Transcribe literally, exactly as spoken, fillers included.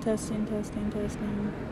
Testing, testing, testing.